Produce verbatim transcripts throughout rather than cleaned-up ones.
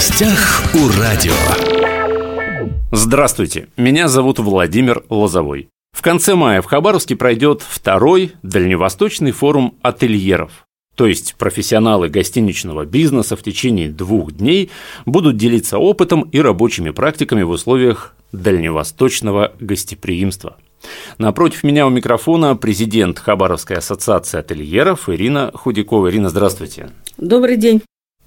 гостях у радио. Здравствуйте, меня зовут Владимир Лозовой. В конце мая в Хабаровске пройдет второй Дальневосточный форум отельеров. То есть профессионалы гостиничного бизнеса в течение двух дней будут делиться опытом и рабочими практиками в условиях дальневосточного гостеприимства. Напротив меня у микрофона президент Хабаровской ассоциации отельеров Ирина Худякова. Ирина, здравствуйте. Добрый день.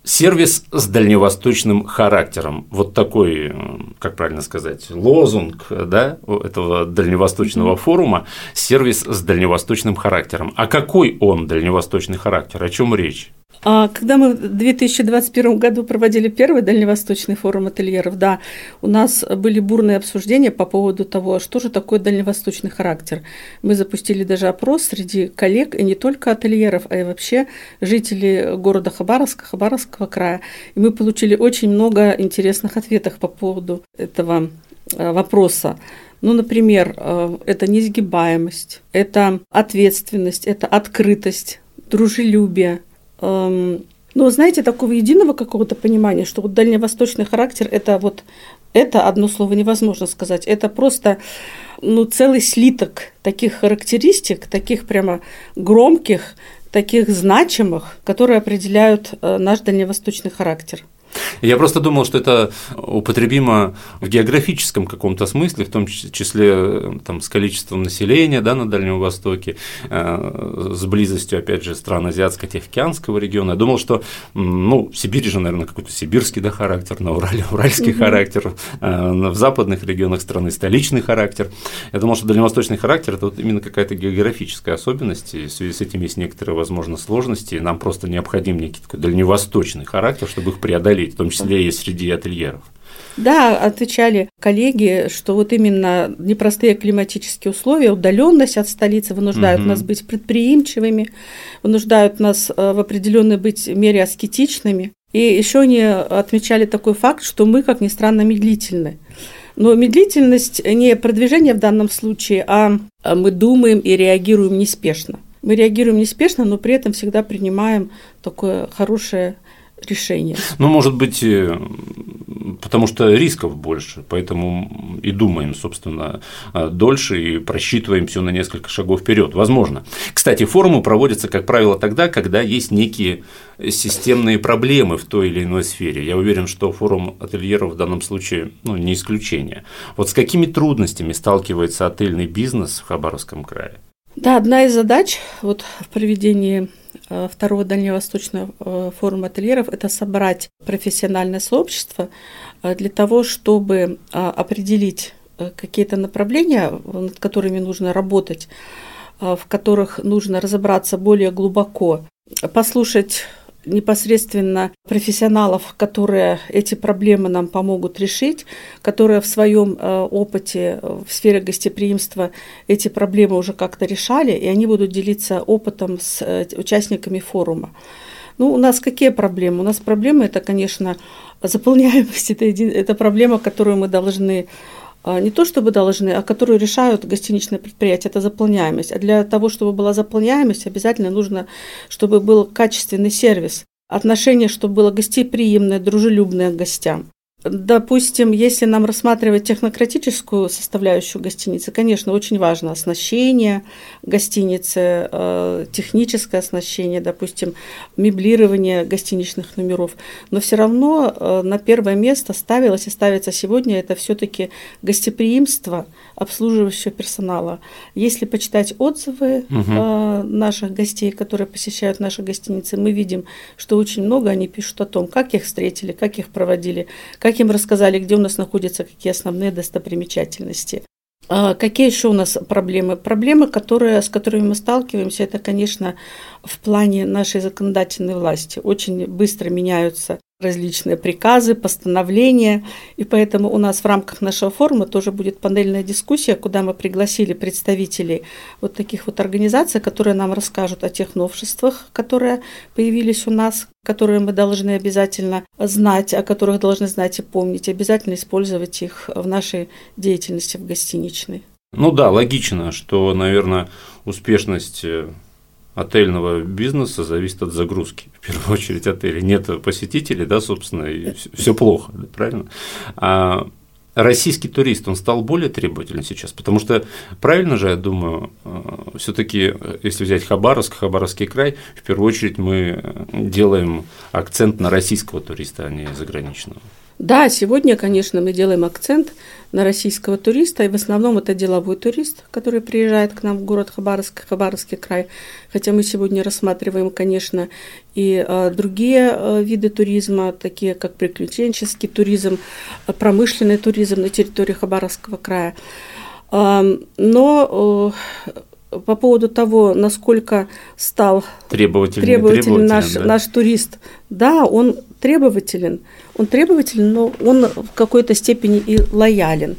Сервис с дальневосточным характером. Вот такой, как правильно сказать, лозунг, да, этого дальневосточного форума. Сервис с дальневосточным характером. А какой он дальневосточный характер? О чем речь? Когда мы в две тысячи двадцать первом году проводили первый Дальневосточный форум отельеров, да, у нас были бурные обсуждения по поводу того, что же такое дальневосточный характер. Мы запустили даже опрос среди коллег, и не только отельеров, а и вообще жителей города Хабаровска, Хабаровского края. И мы получили очень много интересных ответов по поводу этого вопроса. Ну, например, это несгибаемость, это ответственность, это открытость, дружелюбие. Но, знаете, такого единого какого-то понимания, что вот дальневосточный характер – это вот это одно слово невозможно сказать. Это просто ну, целый слиток таких характеристик, таких прямо громких, таких значимых, которые определяют наш дальневосточный характер. Я просто думал, что это употребимо в географическом каком-то смысле, в том числе там, с количеством населения, да, на Дальнем Востоке, с близостью, опять же, стран Азиатско-Тихоокеанского региона. Я думал, что ну, в Сибири же, наверное, какой-то сибирский, да, характер, на Урале уральский mm-hmm. характер, в западных регионах страны столичный характер. Я думал, что дальневосточный характер – это вот именно какая-то географическая особенность, и в связи с этим есть некоторые, возможно, сложности, и нам просто необходим некий такой дальневосточный характер, чтобы их преодолеть. В том числе и среди отельеров. Да, отвечали коллеги, что вот именно непростые климатические условия, удаленность от столицы вынуждают угу. нас быть предприимчивыми, вынуждают нас в определенной быть мере аскетичными. И еще они отмечали такой факт, что мы, как ни странно, медлительны. Но медлительность не продвижение в данном случае, а мы думаем и реагируем неспешно. Мы реагируем неспешно, но при этом всегда принимаем такое хорошее решение. Ну, может быть, потому что рисков больше, поэтому и думаем, собственно, дольше и просчитываем все на несколько шагов вперед. Возможно. Кстати, форумы проводятся, как правило, тогда, когда есть некие системные проблемы в той или иной сфере. Я уверен, что форум отельеров в данном случае ну, не исключение. Вот с какими трудностями сталкивается отельный бизнес в Хабаровском крае? Да, одна из задач вот, в проведении второго Дальневосточного форума отельеров – это собрать профессиональное сообщество для того, чтобы определить какие-то направления, над которыми нужно работать, в которых нужно разобраться более глубоко, послушать непосредственно профессионалов, которые эти проблемы нам помогут решить, которые в своем опыте в сфере гостеприимства эти проблемы уже как-то решали, и они будут делиться опытом с участниками форума. Ну, у нас какие проблемы? У нас проблемы – это, конечно, заполняемость, это, это проблема, которую мы должны не то чтобы должны, а которую решают гостиничные предприятия, это заполняемость. А для того, чтобы была заполняемость, обязательно нужно, чтобы был качественный сервис, отношение, чтобы было гостеприимное, дружелюбное к гостям. Допустим, если нам рассматривать технократическую составляющую гостиницы, конечно, очень важно оснащение гостиницы, техническое оснащение, допустим, меблирование гостиничных номеров. Но все равно на первое место ставилось и ставится сегодня это все-таки гостеприимство обслуживающего персонала. Если почитать отзывы угу. наших гостей, которые посещают наши гостиницы, мы видим, что очень много они пишут о том, как их встретили, как их проводили, как им рассказали, где у нас находятся какие основные достопримечательности. Какие еще у нас проблемы? Проблемы, которые, с которыми мы сталкиваемся, это, конечно, в плане нашей законодательной власти. Очень быстро меняются различные приказы, постановления, и поэтому у нас в рамках нашего форума тоже будет панельная дискуссия, куда мы пригласили представителей вот таких вот организаций, которые нам расскажут о тех новшествах, которые появились у нас, которые мы должны обязательно знать, о которых должны знать и помнить, обязательно использовать их в нашей деятельности в гостиничной. Ну да, логично, что, наверное, успешность отельного бизнеса зависит от загрузки, в первую очередь отелей. Нет посетителей, да, собственно, и все плохо, да, правильно? А российский турист, он стал более требователен сейчас, потому что, правильно же, я думаю, все-таки, если взять Хабаровск, Хабаровский край, в первую очередь мы делаем акцент на российского туриста, а не заграничного. Да, сегодня, конечно, мы делаем акцент на российского туриста, и в основном это деловой турист, который приезжает к нам в город Хабаровск, Хабаровский край, хотя мы сегодня рассматриваем, конечно, и а, другие а, виды туризма, такие как приключенческий туризм, промышленный туризм на территории Хабаровского края. А, но а, по поводу того, насколько стал требователен, требователен наш, да? наш турист, да, он требователен, Он требователен, но он в какой-то степени и лоялен.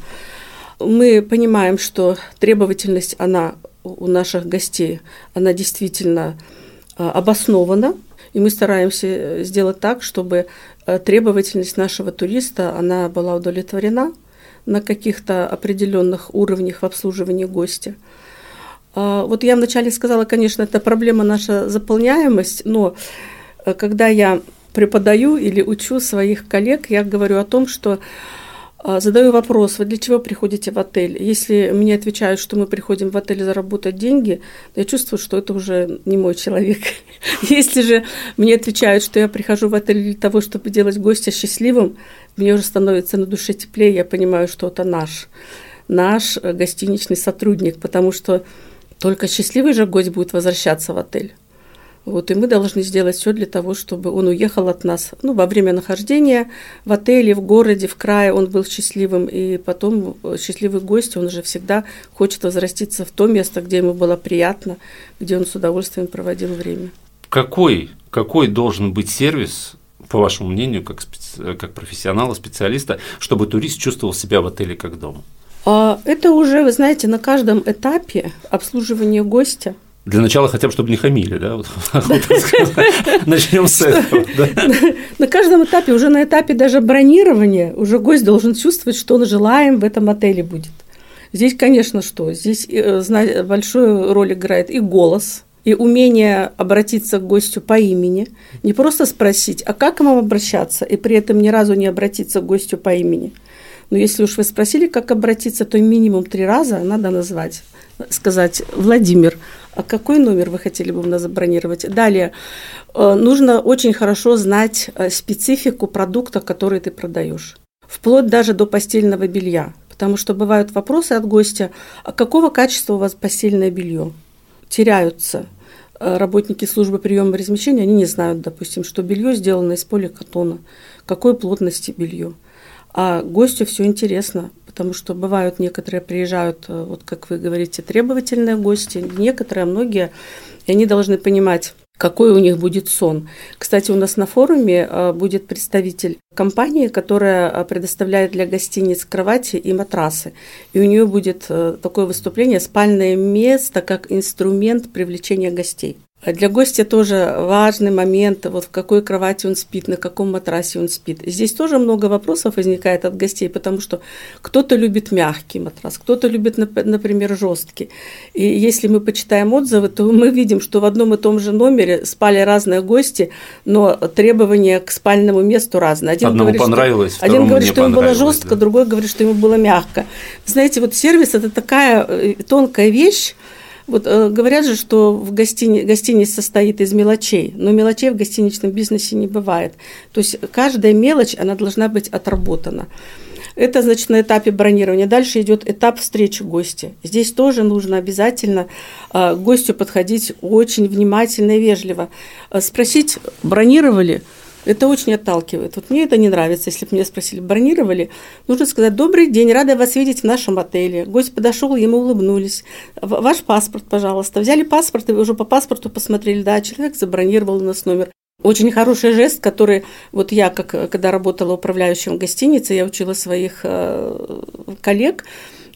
Мы понимаем, что требовательность, она у наших гостей, она действительно обоснована, и мы стараемся сделать так, чтобы требовательность нашего туриста, она была удовлетворена на каких-то определенных уровнях в обслуживании гостя. Вот я вначале сказала, конечно, это проблема наша заполняемость, но когда я преподаю или учу своих коллег, я говорю о том, что задаю вопрос: вы для чего приходите в отель? Если мне отвечают, что мы приходим в отель заработать деньги, я чувствую, что это уже не мой человек. Если же мне отвечают, что я прихожу в отель для того, чтобы делать гостя счастливым, мне уже становится на душе теплее, я понимаю, что это наш, наш гостиничный сотрудник, потому что только счастливый же гость будет возвращаться в отель. Вот, и мы должны сделать все для того, чтобы он уехал от нас. Ну, во время нахождения в отеле, в городе, в крае он был счастливым. И потом счастливый гость, он же всегда хочет возвратиться в то место, где ему было приятно, где он с удовольствием проводил время. Какой, какой должен быть сервис, по вашему мнению, как, специ... как профессионала, специалиста, чтобы турист чувствовал себя в отеле как дома? Это уже, вы знаете, на каждом этапе обслуживания гостя. Для начала хотя бы, чтобы не хамили, да? Вот, начнем с этого. Да? На каждом этапе, уже на этапе даже бронирования, уже гость должен чувствовать, что он желаем в этом отеле будет. Здесь, конечно, что? Здесь большую роль играет и голос, и умение обратиться к гостю по имени. Не просто спросить, а как ему обращаться, и при этом ни разу не обратиться к гостю по имени. Но если уж вы спросили, как обратиться, то минимум три раза надо назвать, сказать: Владимир, а какой номер вы хотели бы у нас забронировать? Далее, нужно очень хорошо знать специфику продукта, который ты продаешь, вплоть даже до постельного белья, потому что бывают вопросы от гостя: а какого качества у вас постельное белье? Теряются работники службы приема и размещения, они не знают, допустим, что белье сделано из поликатона, какой плотности белье. А гостю все интересно, потому что бывают некоторые приезжают, вот как вы говорите, требовательные гости, некоторые, многие, и они должны понимать, какой у них будет сон. Кстати, у нас на форуме будет представитель компании, которая предоставляет для гостиниц кровати и матрасы, и у нее будет такое выступление «Спальное место как инструмент привлечения гостей». Для гостя тоже важный момент, вот в какой кровати он спит, на каком матрасе он спит. Здесь тоже много вопросов возникает от гостей, потому что кто-то любит мягкий матрас, кто-то любит, например, жесткий. И если мы почитаем отзывы, то мы видим, что в одном и том же номере спали разные гости, но требования к спальному месту разные. Один Одному говорит, понравилось, что, один говорит, что ему было жестко, да. Другой говорит, что ему было мягко. Знаете, вот сервис – это такая тонкая вещь. Вот э, говорят же, что в гостини... гостиница состоит из мелочей, но мелочей в гостиничном бизнесе не бывает. То есть каждая мелочь, она должна быть отработана. Это, значит, на этапе бронирования. Дальше идет этап встречи гостя. Здесь тоже нужно обязательно э, к гостю подходить очень внимательно и вежливо. Э, спросить, бронировали? Это очень отталкивает. Вот мне это не нравится. Если бы меня спросили, бронировали, нужно сказать: добрый день, рада вас видеть в нашем отеле. Гость подошел, ему улыбнулись. Ваш паспорт, пожалуйста. Взяли паспорт, и уже по паспорту посмотрели, да, человек забронировал у нас номер. Очень хороший жест, который вот я, как, когда работала управляющим гостиницей, я учила своих э, коллег.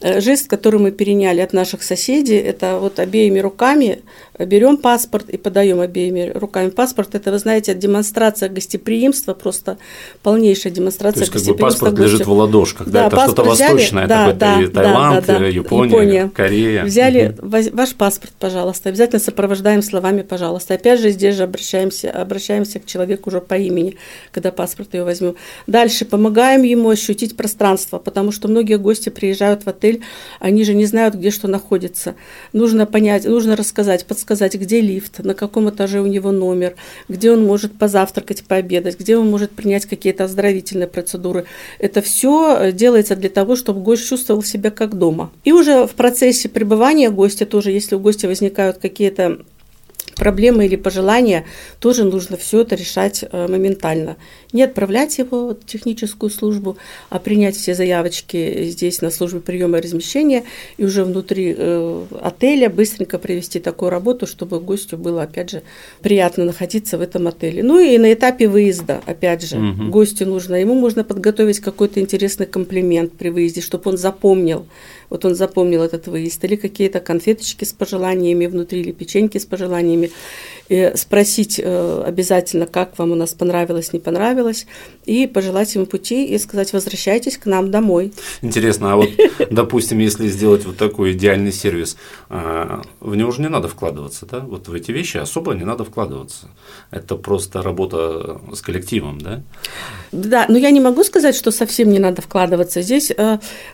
Жест, который мы переняли от наших соседей, это вот обеими руками берем паспорт и подаем обеими руками паспорт. Это, вы знаете, демонстрация гостеприимства, просто полнейшая демонстрация гостеприимства. То есть, как бы паспорт гостя. Лежит в ладошках, да, да это что-то взяли, восточное, да, это да, Таиланд, да, да, да, Япония, Япония, Корея. Взяли угу. ваш паспорт, пожалуйста, обязательно сопровождаем словами «пожалуйста». Опять же, здесь же обращаемся, обращаемся к человеку уже по имени, когда паспорт его возьмем. Дальше помогаем ему ощутить пространство, потому что многие гости приезжают в отель, они же не знают, где что находится. Нужно понять, нужно рассказать, подсказать, где лифт, на каком этаже у него номер, где он может позавтракать, пообедать, где он может принять какие-то оздоровительные процедуры. Это все делается для того, чтобы гость чувствовал себя как дома. И уже в процессе пребывания гостя тоже, если у гостя возникают какие-то проблемы или пожелания, тоже нужно все это решать моментально. Не отправлять его в техническую службу, а принять все заявочки здесь на службе приема и размещения и уже внутри отеля быстренько привести такую работу, чтобы гостю было, опять же, приятно находиться в этом отеле. Ну и на этапе выезда, опять же, угу. гостю нужно, ему можно подготовить какой-то интересный комплимент при выезде, чтобы он запомнил, вот он запомнил этот выезд, или какие-то конфеточки с пожеланиями внутри, или печеньки с пожеланиями. И спросить обязательно, как вам у нас понравилось, не понравилось, и пожелать ему пути и сказать: возвращайтесь к нам домой. Интересно, а вот, допустим, если сделать вот такой идеальный сервис, в него же не надо вкладываться, да? Вот в эти вещи особо не надо вкладываться. Это просто работа с коллективом, да? Да, но я не могу сказать, что совсем не надо вкладываться. Здесь,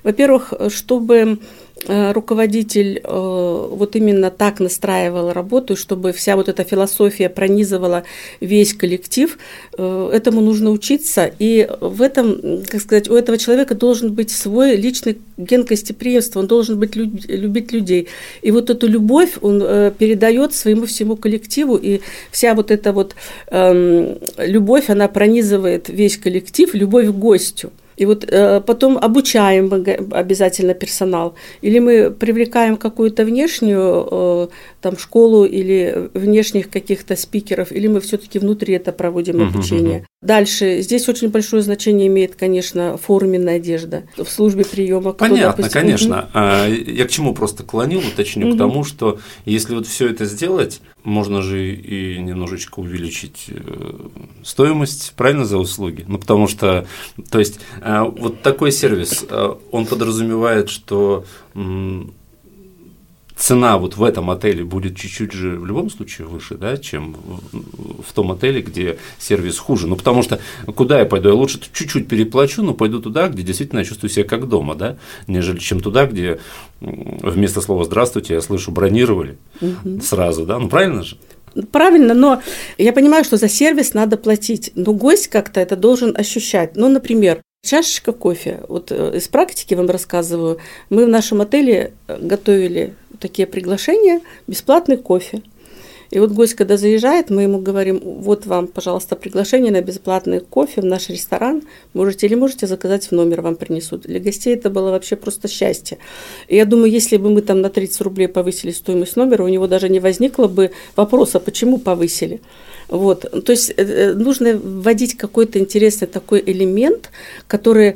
во-первых, чтобы руководитель вот именно так настраивал работу, чтобы вся вот эта философия пронизывала весь коллектив, этому нужно учиться. И в этом, как сказать, у этого человека должен быть свой личный ген гостеприимства, он должен быть люб- любить людей. И вот эту любовь он передает своему всему коллективу, и вся вот эта вот эм, любовь, она пронизывает весь коллектив, любовь к гостю. И вот э, потом обучаем обязательно персонал, или мы привлекаем какую-то внешнюю э, там, школу или внешних каких-то спикеров, или мы все-таки внутри это проводим обучение. Uh-huh. Дальше здесь очень большое значение имеет, конечно, форменная одежда в службе приема. Понятно, допустим, конечно. Uh-huh. Я к чему просто клоню, уточню, uh-huh. к тому, что если вот все это сделать, можно же и немножечко увеличить стоимость, правильно, за услуги. Ну потому что, то есть вот такой сервис, он подразумевает, что цена вот в этом отеле будет чуть-чуть же в любом случае выше, да, чем в том отеле, где сервис хуже. Ну, потому что куда я пойду? Я лучше чуть-чуть переплачу, но пойду туда, где действительно я чувствую себя как дома, да, нежели чем туда, где вместо слова «здравствуйте» я слышу «бронировали» угу. сразу, да, ну, правильно же? Правильно, но я понимаю, что за сервис надо платить, но гость как-то это должен ощущать. Ну, например, чашечка кофе. Вот из практики вам рассказываю. Мы в нашем отеле готовили такие приглашения, бесплатный кофе. И вот гость, когда заезжает, мы ему говорим: вот вам, пожалуйста, приглашение на бесплатный кофе в наш ресторан. Можете или можете заказать в номер, вам принесут. Для гостей это было вообще просто счастье. И я думаю, если бы мы там на тридцать рублей повысили стоимость номера, у него даже не возникло бы вопроса, почему повысили. Вот. То есть нужно вводить какой-то интересный такой элемент, который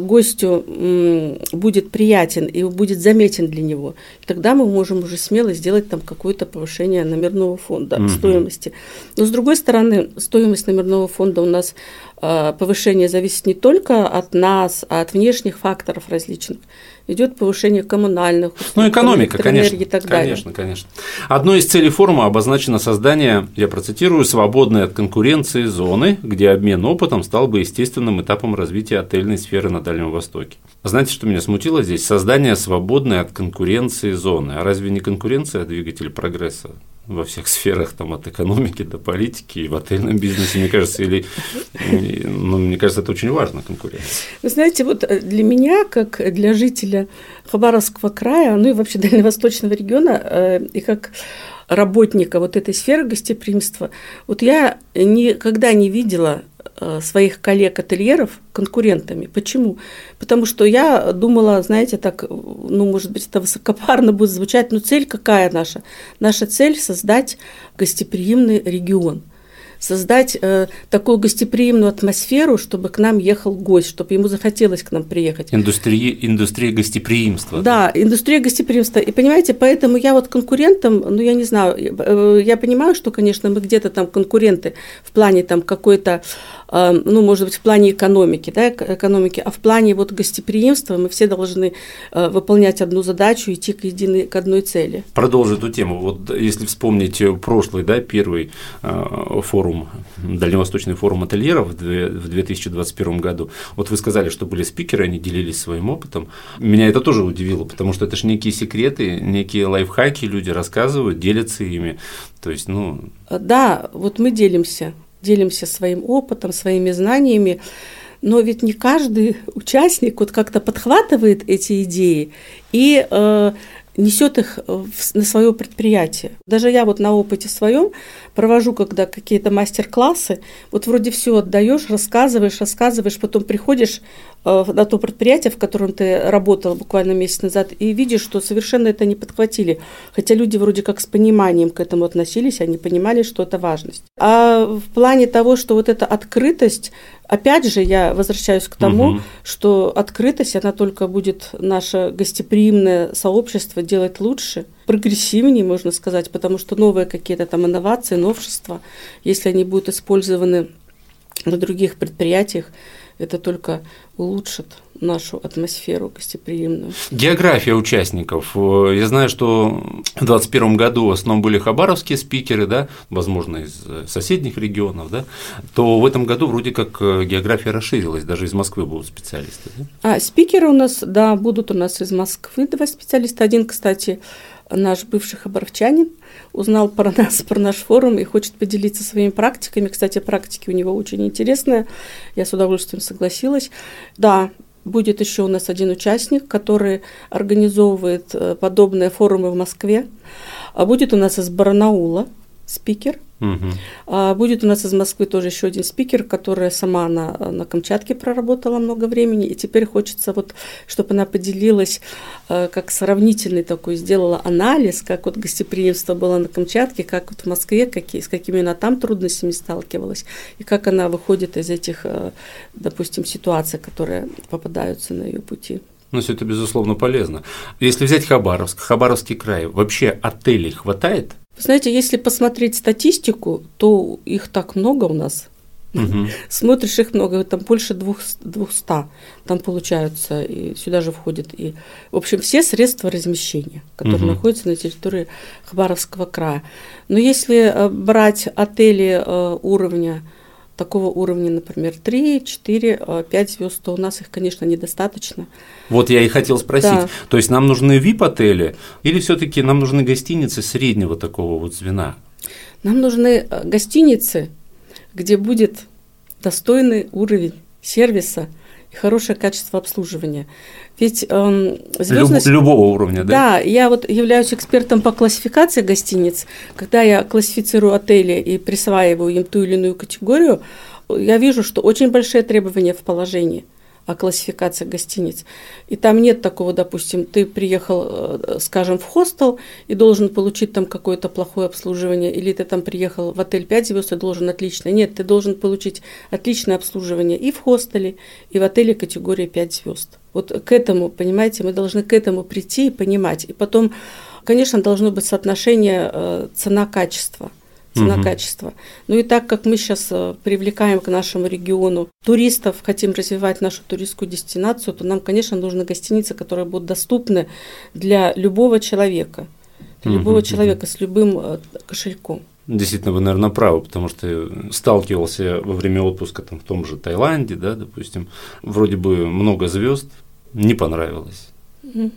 гостю будет приятен и будет заметен для него. Тогда мы можем уже смело сделать там какое-то повышение номерного фонда, mm-hmm. стоимости. Но с другой стороны, стоимость номерного фонда у нас, повышение зависит не только от нас, а от внешних факторов различных. Идет повышение коммунальных услуг, ну, экономика, конечно, и так далее. Конечно, конечно. Одной из целей форума обозначено создание, я процитирую, свободной от конкуренции зоны, где обмен опытом стал бы естественным этапом развития отельной сферы на Дальнем Востоке. Знаете, что меня смутило здесь? Создание свободной от конкуренции зоны. А разве не конкуренция двигатель прогресса во всех сферах, там, от экономики до политики и в отельном бизнесе, мне кажется, или, ну, мне кажется, это очень важно, конкуренция. Вы знаете, вот для меня, как для жителя Хабаровского края, ну и вообще Дальневосточного региона, и как работника вот этой сферы гостеприимства, вот я никогда не видела своих коллег-отельеров конкурентами. Почему? Потому что я думала, знаете, так, ну, может быть, это высокопарно будет звучать, но цель какая наша? Наша цель – создать гостеприимный регион. создать э, такую гостеприимную атмосферу, чтобы к нам ехал гость, чтобы ему захотелось к нам приехать. Индустрия, индустрия гостеприимства. Да, да, индустрия гостеприимства. И понимаете, поэтому я вот конкурентам, ну я не знаю, э, я понимаю, что, конечно, мы где-то там конкуренты в плане там какой-то, э, ну, может быть, в плане экономики, да, экономики, а в плане вот гостеприимства мы все должны э, выполнять одну задачу, идти к единой, к одной цели. Продолжу эту тему. Вот если вспомнить прошлый, да, первый э, форум, Дальневосточный форум отельеров в две тысячи двадцать первом году, вот вы сказали, что были спикеры, они делились своим опытом. Меня это тоже удивило, потому что это же некие секреты, некие лайфхаки, люди рассказывают, делятся ими. То есть, ну... Да, вот мы делимся, делимся своим опытом, своими знаниями. Но ведь не каждый участник вот как-то подхватывает эти идеи и э, несет их в, на свое предприятие. Даже я вот на опыте своем провожу, когда какие-то мастер-классы, вот вроде все отдаешь, рассказываешь, рассказываешь, потом приходишь э, на то предприятие, в котором ты работал буквально месяц назад, и видишь, что совершенно это не подхватили. Хотя люди вроде как с пониманием к этому относились, они понимали, что это важность. А в плане того, что вот эта открытость, опять же, я возвращаюсь к тому, угу. что открытость, она только будет наше гостеприимное сообщество делать лучше, прогрессивнее, можно сказать, потому что новые какие-то там инновации, новшества, если они будут использованы на других предприятиях, это только улучшит нашу атмосферу гостеприимную. География участников. Я знаю, что в двадцать первом году в основном были хабаровские спикеры, да, возможно, из соседних регионов, да, то в этом году вроде как география расширилась, даже из Москвы будут специалисты. Да? А спикеры у нас, да, будут у нас из Москвы два специалиста. Один, кстати, наш бывший хабаровчанин, узнал про нас, про наш форум и хочет поделиться своими практиками. Кстати, практики у него очень интересные, я с удовольствием согласилась. Да, будет еще у нас один участник, который организовывает подобные форумы в Москве. Будет у нас из Барнаула спикер. Угу. Будет у нас из Москвы тоже еще один спикер, которая сама на, на Камчатке проработала много времени, и теперь хочется, вот, чтобы она поделилась, как сравнительный такой, сделала анализ, как вот гостеприимство было на Камчатке, как вот в Москве, какие, с какими она там трудностями сталкивалась, и как она выходит из этих, допустим, ситуаций, которые попадаются на ее пути. Ну, все это, безусловно, полезно. Если взять Хабаровск, Хабаровский край, вообще отелей хватает? Знаете, если посмотреть статистику, то их так много у нас. Угу. Смотришь, их много, там больше двухсот, там получаются, и сюда же входят и, в общем, все средства размещения, которые угу. находятся на территории Хабаровского края. Но если брать отели уровня, такого уровня, например, три, четыре, пять звезд, то у нас их, конечно, недостаточно. Вот я и хотел спросить, да. То есть нам нужны ви ай пи-отели или все-таки нам нужны гостиницы среднего такого вот звена? Нам нужны гостиницы, где будет достойный уровень сервиса и хорошее качество обслуживания. Ведь эм, звездность... Люб, любого уровня, да? Да, я вот являюсь экспертом по классификации гостиниц. Когда я классифицирую отели и присваиваю им ту или иную категорию, я вижу, что очень большие требования в положении о классификации гостиниц. И там нет такого, допустим, ты приехал, скажем, в хостел и должен получить там какое-то плохое обслуживание, или ты там приехал в отель пять звезд и должен отличное. Нет, ты должен получить отличное обслуживание и в хостеле, и в отеле категории пять звезд. Вот к этому, понимаете, мы должны к этому прийти и понимать. И потом, конечно, должно быть соотношение цена-качество. Цена-качество. Угу. Ну и так как мы сейчас привлекаем к нашему региону туристов, хотим развивать нашу туристскую дестинацию, то нам, конечно, нужны гостиницы, которые будут доступны для любого человека, для угу. любого человека с любым кошельком. Действительно, вы, наверное, правы, потому что сталкивался во время отпуска там, в том же Таиланде, да, допустим, вроде бы много звезд, не понравилось.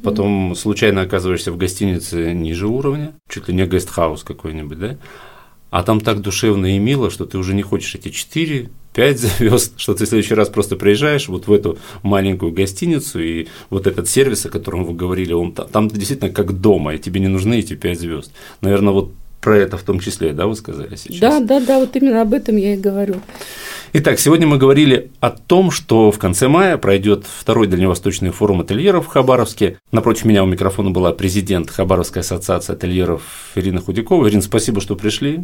Потом случайно оказываешься в гостинице ниже уровня, чуть ли не гестхаус какой-нибудь, да? А там так душевно и мило, что ты уже не хочешь эти четыре, пять звезд, что ты в следующий раз просто приезжаешь вот в эту маленькую гостиницу, и вот этот сервис, о котором вы говорили, он там, там действительно как дома, и тебе не нужны эти пять звезд. Наверное, вот про это в том числе, да, вы сказали сейчас? Да, да, да, вот именно об этом я и говорю. Итак, сегодня мы говорили о том, что в конце мая пройдет второй Дальневосточный форум отельеров в Хабаровске. Напротив меня у микрофона была президент Хабаровской ассоциации отельеров Ирина Худякова. Ирина, спасибо, что пришли,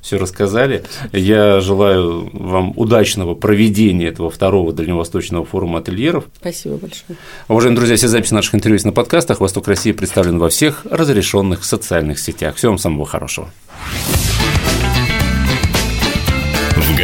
все рассказали. Я желаю вам удачного проведения этого второго Дальневосточного форума отельеров. Спасибо большое. Уважаемые друзья, все записи наших интервью есть на подкастах. «Восток России» представлен во всех разрешенных социальных сетях. Всего вам самого хорошего. В